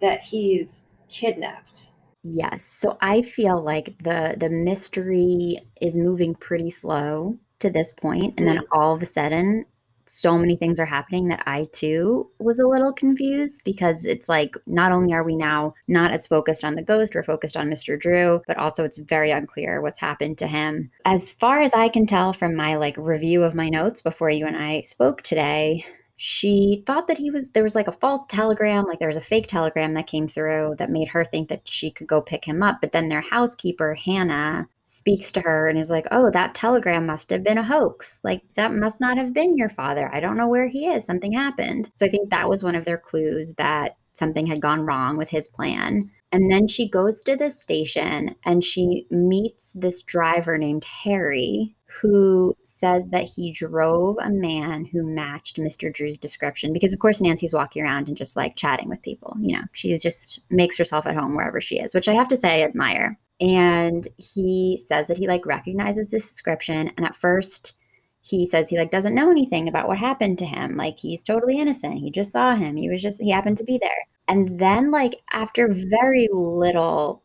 that he's kidnapped. Yes. So I feel like the mystery is moving pretty slow to this point, and then all of a sudden so many things are happening that I too was a little confused, because it's like, not only are we now not as focused on the ghost, we're focused on Mr. Drew, but also it's very unclear what's happened to him. As far as I can tell from my review of my notes before you and I spoke today, she thought that there was a false telegram, there was a fake telegram that came through that made her think that she could go pick him up. But then their housekeeper, Hannah, speaks to her and is like, oh, that telegram must have been a hoax. That must not have been your father. I don't know where he is. Something happened. So I think that was one of their clues that something had gone wrong with his plan. And then she goes to the station and she meets this driver named Harry, who says that he drove a man who matched Mr. Drew's description, because of course Nancy's walking around and just chatting with people, she just makes herself at home wherever she is, which I have to say I admire. And he says that he recognizes this description, and at first he says he doesn't know anything about what happened to him, he's totally innocent, he just saw him, he happened to be there. And then after very little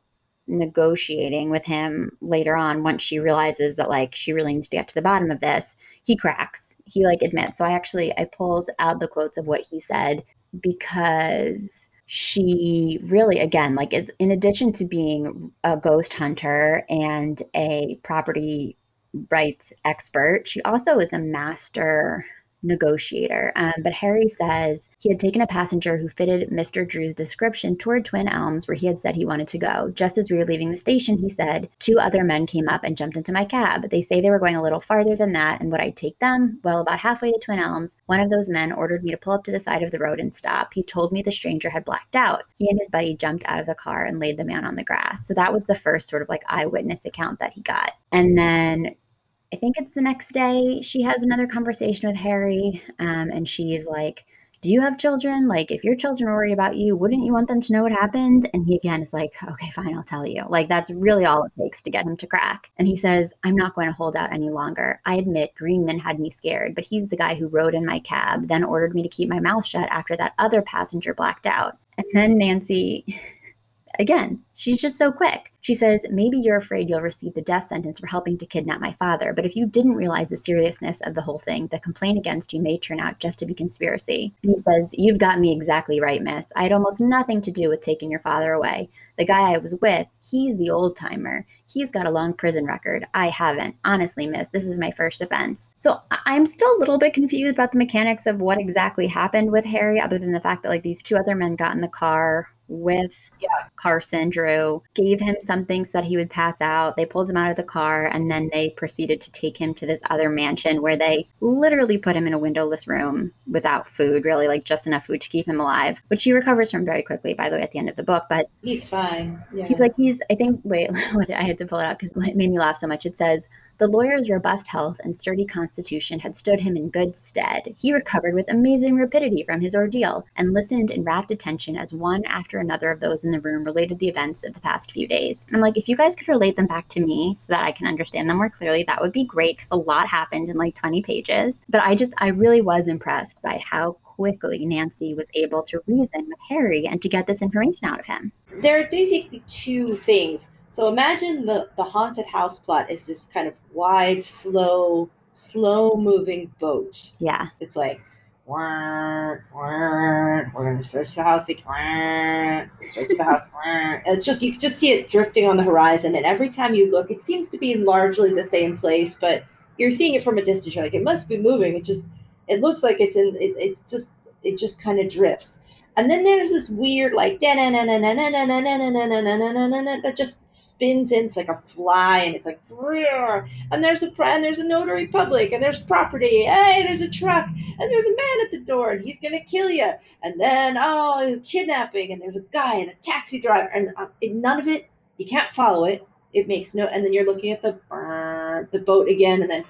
negotiating with him later on, once she realizes that she really needs to get to the bottom of this, he cracks. He admits. So I pulled out the quotes of what he said, because she really, again, is, in addition to being a ghost hunter and a property rights expert, she also is a master negotiator. But Harry says he had taken a passenger who fitted Mr. Drew's description toward Twin Elms, where he had said he wanted to go. Just as we were leaving the station, he said, 2 other men came up and jumped into my cab. They say they were going a little farther than that, and would I take them? Well, about halfway to Twin Elms, one of those men ordered me to pull up to the side of the road and stop. He told me the stranger had blacked out. He and his buddy jumped out of the car and laid the man on the grass. So that was the first sort of eyewitness account that he got. And then I think it's the next day, she has another conversation with Harry, and she's like, do you have children? If your children are worried about you, wouldn't you want them to know what happened? And he again is like, okay, fine, I'll tell you. That's really all it takes to get him to crack. And he says, I'm not going to hold out any longer. I admit Greenman had me scared, but he's the guy who rode in my cab, then ordered me to keep my mouth shut after that other passenger blacked out. And then Nancy... Again, she's just so quick. She says, maybe you're afraid you'll receive the death sentence for helping to kidnap my father, but if you didn't realize the seriousness of the whole thing, the complaint against you may turn out just to be conspiracy. And he says, you've got me exactly right, miss. I had almost nothing to do with taking your father away. The guy I was with, he's the old timer. He's got a long prison record. I haven't. Honestly, miss, this is my first offense. So I'm still a little bit confused about the mechanics of what exactly happened with Harry, other than the fact that these 2 other men got in the car with Carson Drew, gave him something so that he would pass out. They pulled him out of the car, and then they proceeded to take him to this other mansion where they literally put him in a windowless room without food, really, just enough food to keep him alive, which he recovers from very quickly, by the way, at the end of the book. But he's fine. Yeah. I had to pull it out because it made me laugh so much. It says, the lawyer's robust health and sturdy constitution had stood him in good stead. He recovered with amazing rapidity from his ordeal and listened in rapt attention as one after another of those in the room related the events of the past few days. And I'm like, if you guys could relate them back to me so that I can understand them more clearly, that would be great, because a lot happened in 20 pages. But I really was impressed by how quickly Nancy was able to reason with Harry and to get this information out of him. There are basically 2 things. So imagine the haunted house plot is this kind of wide, slow-moving boat. Yeah. It's we're going to search the house. Search the house. It's just, you can just see it drifting on the horizon. And every time you look, it seems to be largely the same place, but you're seeing it from a distance. You're it must be moving. It looks like it's in, it just kind of drifts. And then there's this weird that just spins in. It's like a fly, and it's and there's a notary public, and there's property. Hey, there's a truck, and there's a man at the door, and he's gonna kill you. And then he's kidnapping, and there's a guy and a taxi driver, and none of it. You can't follow it. It makes no. And then you're looking at the boat again, and then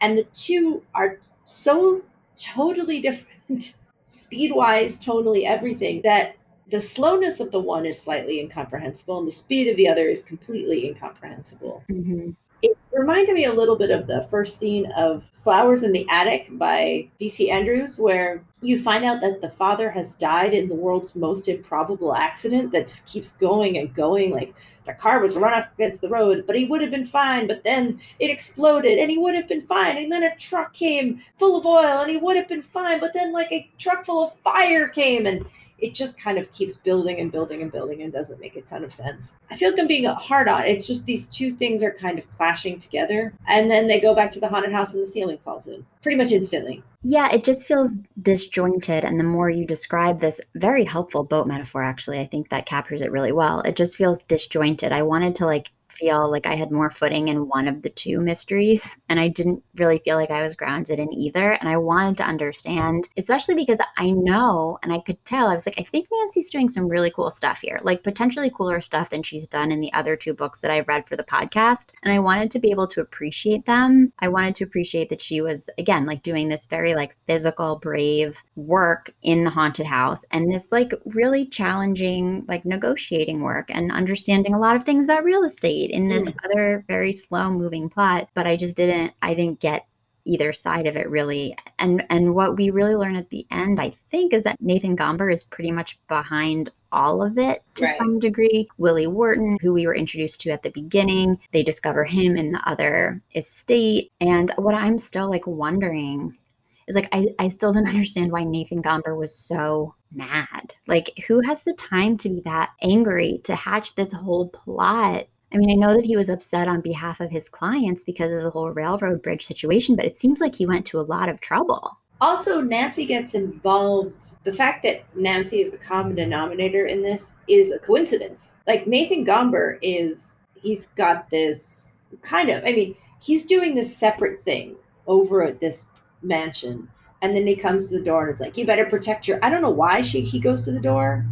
and the 2 are so totally different. Speed-wise, totally everything, that the slowness of the one is slightly incomprehensible and the speed of the other is completely incomprehensible. Mm-hmm. It reminded me a little bit of the first scene of Flowers in the Attic by V.C. Andrews, where you find out that the father has died in the world's most improbable accident that just keeps going and going. Like, the car was run up against the road, but he would have been fine, but then it exploded and he would have been fine. And then a truck came full of oil and he would have been fine, but then like a truck full of fire came, and it just kind of keeps building and building and building and doesn't make a ton of sense. I feel like I'm being hard on it. It's just these two things are kind of clashing together. And then they go back to the haunted house and the ceiling falls in pretty much instantly. Yeah, it just feels disjointed. And the more you describe this very helpful boat metaphor, actually, I think that captures it really well. It just feels disjointed. I wanted to feel like I had more footing in one of the two mysteries, and I didn't really feel like I was grounded in either. And I wanted to understand, especially because I know, and I could tell, I was like, I think Nancy's doing some really cool stuff here, like potentially cooler stuff than she's done in the other two books that I've read for the podcast. And I wanted to be able to appreciate them. I wanted to appreciate that she was, again, doing this very physical, brave work in the haunted house, and this really challenging, negotiating work and understanding a lot of things about real estate in this other very slow moving plot. But I didn't get either side of it really. And what we really learn at the end, I think, is that Nathan Gomber is pretty much behind all of it to some degree. Willie Wharton, who we were introduced to at the beginning, they discover him in the other estate. And what I'm still wondering is I still don't understand why Nathan Gomber was so mad. Who has the time to be that angry to hatch this whole plot? I mean, I know that he was upset on behalf of his clients because of the whole railroad bridge situation, but it seems like he went to a lot of trouble. Also, Nancy gets involved. The fact that Nancy is the common denominator in this is a coincidence. Nathan Gomber he's got this he's doing this separate thing over at this mansion. And then he comes to the door and is like, you better protect your, I don't know why he goes to the door.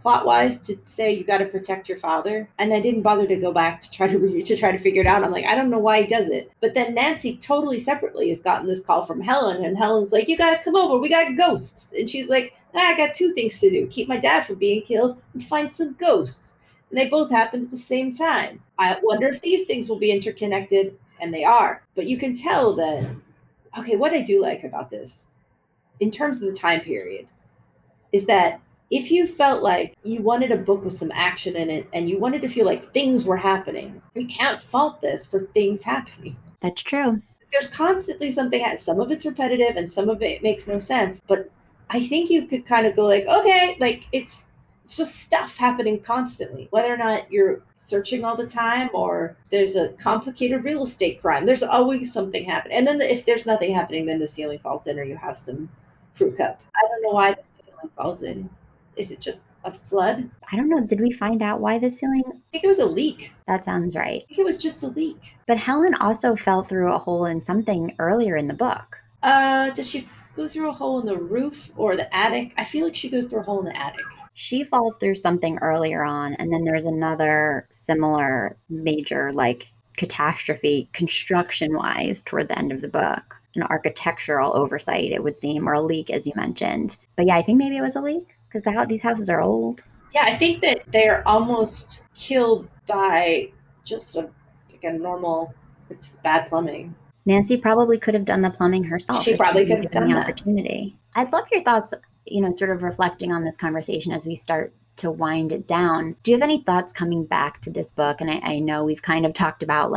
Plot-wise, to say you got to protect your father, and I didn't bother to go back to try to figure it out. I'm I don't know why he does it. But then Nancy, totally separately, has gotten this call from Helen, and Helen's like, "You got to come over. We got ghosts." And she's like, "I got two things to do: keep my dad from being killed, and find some ghosts." And they both happened at the same time. I wonder if these things will be interconnected, and they are. But you can tell that. Okay, what I do like about this, in terms of the time period, is that. If you felt like you wanted a book with some action in it and you wanted to feel like things were happening, you can't fault this for things happening. That's true. There's constantly something, some of it's repetitive and some of it makes no sense. But I think you could kind of go okay, it's just stuff happening constantly. Whether or not you're searching all the time or there's a complicated real estate crime, there's always something happening. And then if there's nothing happening, then the ceiling falls in or you have some fruit cup. I don't know why the ceiling falls in. Is it just a flood? I don't know. Did we find out why the ceiling? I think it was a leak. That sounds right. I think it was just a leak. But Helen also fell through a hole in something earlier in the book. Does she go through a hole in the roof or the attic? I feel like she goes through a hole in the attic. She falls through something earlier on, and then there's another similar major catastrophe construction-wise toward the end of the book. An architectural oversight, it would seem, or a leak, as you mentioned. But yeah, I think maybe it was a leak. Because these houses are old. Yeah, I think that they're almost killed by just a normal, just bad plumbing. Nancy probably could have done the plumbing herself. She probably could have done the opportunity. I'd love your thoughts, sort of reflecting on this conversation as we start to wind it down. Do you have any thoughts coming back to this book? And I know we've kind of talked about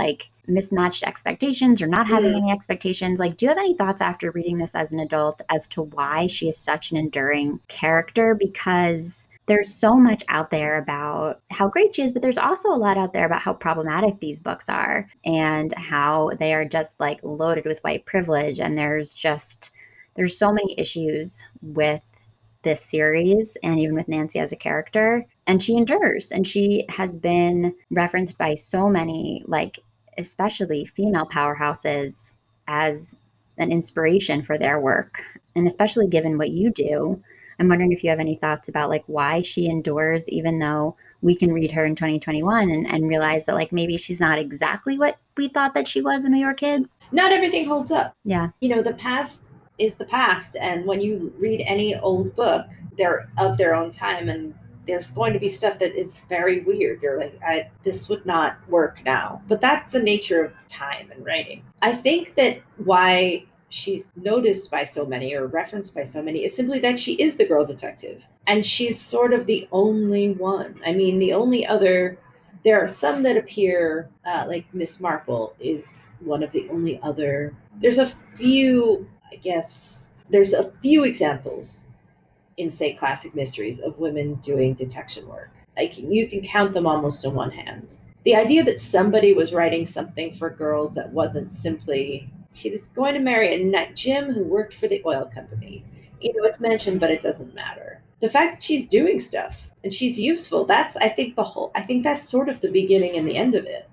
mismatched expectations or not having any expectations. Do you have any thoughts after reading this as an adult as to why she is such an enduring character? Because there's so much out there about how great she is, but there's also a lot out there about how problematic these books are and how they are just loaded with white privilege. And there's so many issues with this series and even with Nancy as a character. And she endures, and she has been referenced by so many, especially female powerhouses, as an inspiration for their work. And especially given what you do, I'm wondering if you have any thoughts about why she endures, even though we can read her in 2021 and realize that maybe she's not exactly what we thought that she was when we were kids. Not everything holds up. Yeah. The past is the past. And when you read any old book, they're of their own time, and there's going to be stuff that is very weird. You're this would not work now. But that's the nature of time and writing. I think that why she's noticed by so many or referenced by so many is simply that she is the girl detective. And she's sort of the only one. I mean, the only other, there are some that appear, like Miss Marple is one of the only other. There's a few, I guess, there's a few examples in, say, classic mysteries of women doing detection work. Like, you can count them almost on one hand. The idea that somebody was writing something for girls that wasn't simply, she was going to marry a nut Jim who worked for the oil company. You know, it's mentioned, but it doesn't matter. The fact that she's doing stuff and she's useful, that's, I think, the whole, I think that's sort of the beginning and the end of it.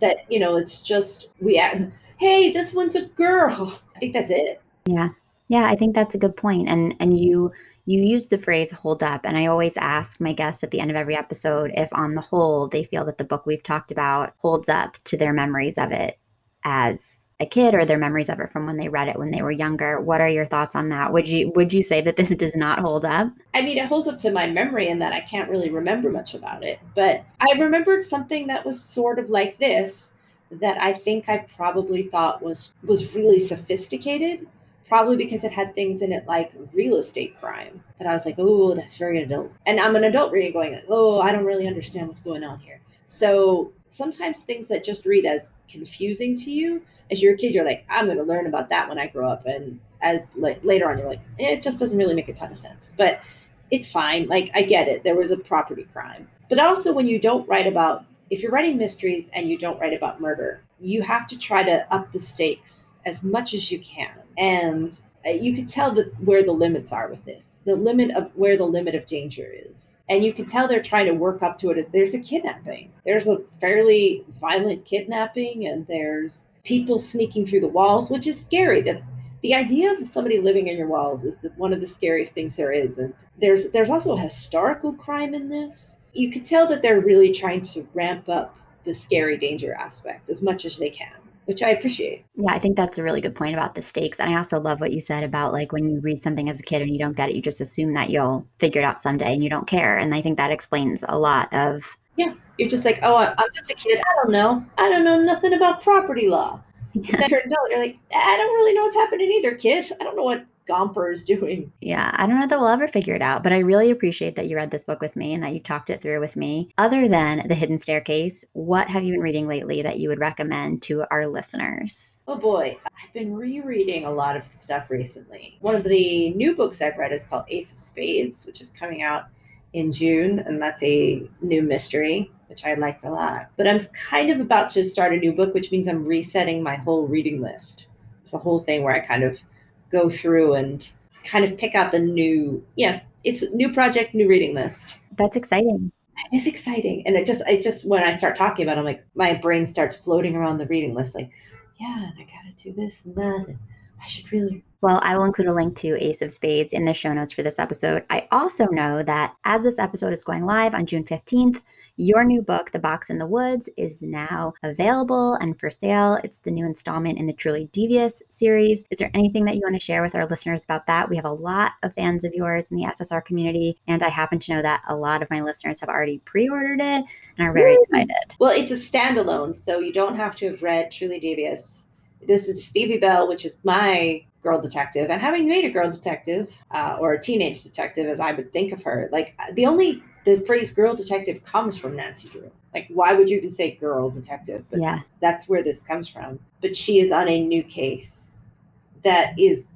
That you know, it's just, we add, hey, this one's a girl. I think that's it. Yeah. Yeah, I think that's a good point. And you use the phrase hold up. And I always ask my guests at the end of every episode if on the whole, they feel that the book we've talked about holds up to their memories of it as a kid or their memories of it from when they read it when they were younger. What are your thoughts on that? Would you say that this does not hold up? I mean, it holds up to my memory in that I can't really remember much about it. But I remembered something that was sort of like this that I think I probably thought was really sophisticated. Probably because it had things in it like real estate crime that I was like, oh, that's very adult. And I'm an adult reading going, oh, I don't really understand what's going on here. So sometimes things that just read as confusing to you as you're a kid, you're like, I'm going to learn about that when I grow up. And as later on, you're like, it just doesn't really make a ton of sense. But it's fine. Like, I get it. There was a property crime. But also when you don't write about, if you're writing mysteries and you don't write about murder, you have to try to up the stakes as much as you can. And you could tell where the limits are with this, the limit of where the limit of danger is. And you can tell they're trying to work up to it. There's a kidnapping. There's a fairly violent kidnapping, and there's people sneaking through the walls, which is scary. The idea of somebody living in your walls is one of the scariest things there is. And there's also a historical crime in this. You could tell that they're really trying to ramp up the scary danger aspect as much as they can, which I appreciate. Yeah, I think that's a really good point about the stakes. And I also love what you said about like when you read something as a kid and you don't get it, you just assume that you'll figure it out someday and you don't care. And I think that explains a lot of... Yeah, you're just like, oh, I'm just a kid. I don't know nothing about property law. Yeah. Then you're an adult, you're like, I don't really know what's happening either, kid. I don't know what Gomper is doing. Yeah, I don't know that we'll ever figure it out, but I really appreciate that you read this book with me and that you talked it through with me. Other than The Hidden Staircase, what have you been reading lately that you would recommend to our listeners? Oh boy, I've been rereading a lot of stuff recently. One of the new books I've read is called Ace of Spades, which is coming out in June, and that's a new mystery, which I liked a lot. But I'm kind of about to start a new book, which means I'm resetting my whole reading list. It's a whole thing where I kind of go through and kind of pick out the new, yeah, it's a new project, new reading list. That's exciting. It is exciting. And it just, when I start talking about it, I'm like, my brain starts floating around the reading list. Like, yeah, and I got to do this and that. And I should really. Well, I will include a link to Ace of Spades in the show notes for this episode. I also know that as this episode is going live on June 15th, your new book, The Box in the Woods, is now available and for sale. It's the new installment in the Truly Devious series. Is there anything that you want to share with our listeners about that? We have a lot of fans of yours in the SSR community, and I happen to know that a lot of my listeners have already pre-ordered it and are very excited. Well, it's a standalone, so you don't have to have read Truly Devious. This is Stevie Bell, which is my girl detective. And having made a girl detective, or a teenage detective, as I would think of her, like the phrase girl detective comes from Nancy Drew. Like, why would you even say girl detective? But yeah, that's where this comes from. But she is on a new case that is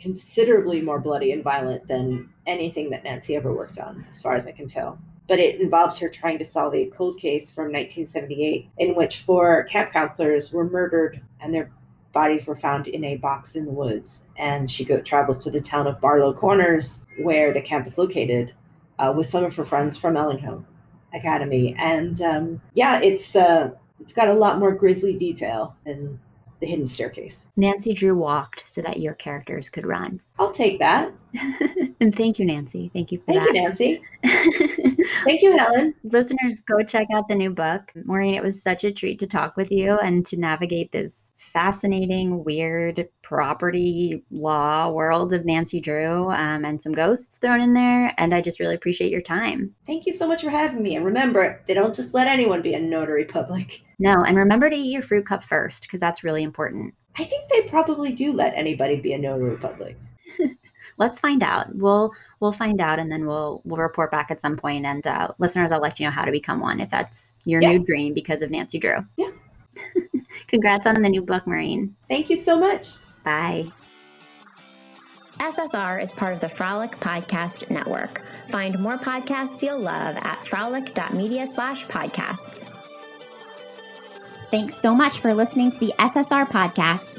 considerably more bloody and violent than anything that Nancy ever worked on, as far as I can tell. But it involves her trying to solve a cold case from 1978 in which 4 camp counselors were murdered and their bodies were found in a box in the woods. And she travels to the town of Barlow Corners, where the camp is located, with some of her friends from Ellingham Academy. And it's got a lot more grisly detail than The Hidden Staircase. Nancy Drew walked so that your characters could run. I'll take that. And thank you, Nancy. Thank you for that. Thank you, Nancy. Thank you, Helen. Listeners, go check out the new book. Maureen, it was such a treat to talk with you and to navigate this fascinating, weird property law world of Nancy Drew, and some ghosts thrown in there. And I just really appreciate your time. Thank you so much for having me. And remember, they don't just let anyone be a notary public. No, and remember to eat your fruit cup first, because that's really important. I think they probably do let anybody be a notary public. Let's find out. We'll find out, and then we'll report back at some point. And listeners, I'll let you know how to become one if that's your new dream because of Nancy Drew. Yeah. Congrats on the new book, Maureen. Thank you so much. Bye. SSR is part of the Frolic Podcast Network. Find more podcasts you'll love at frolic.media/podcasts. Thanks so much for listening to the SSR Podcast.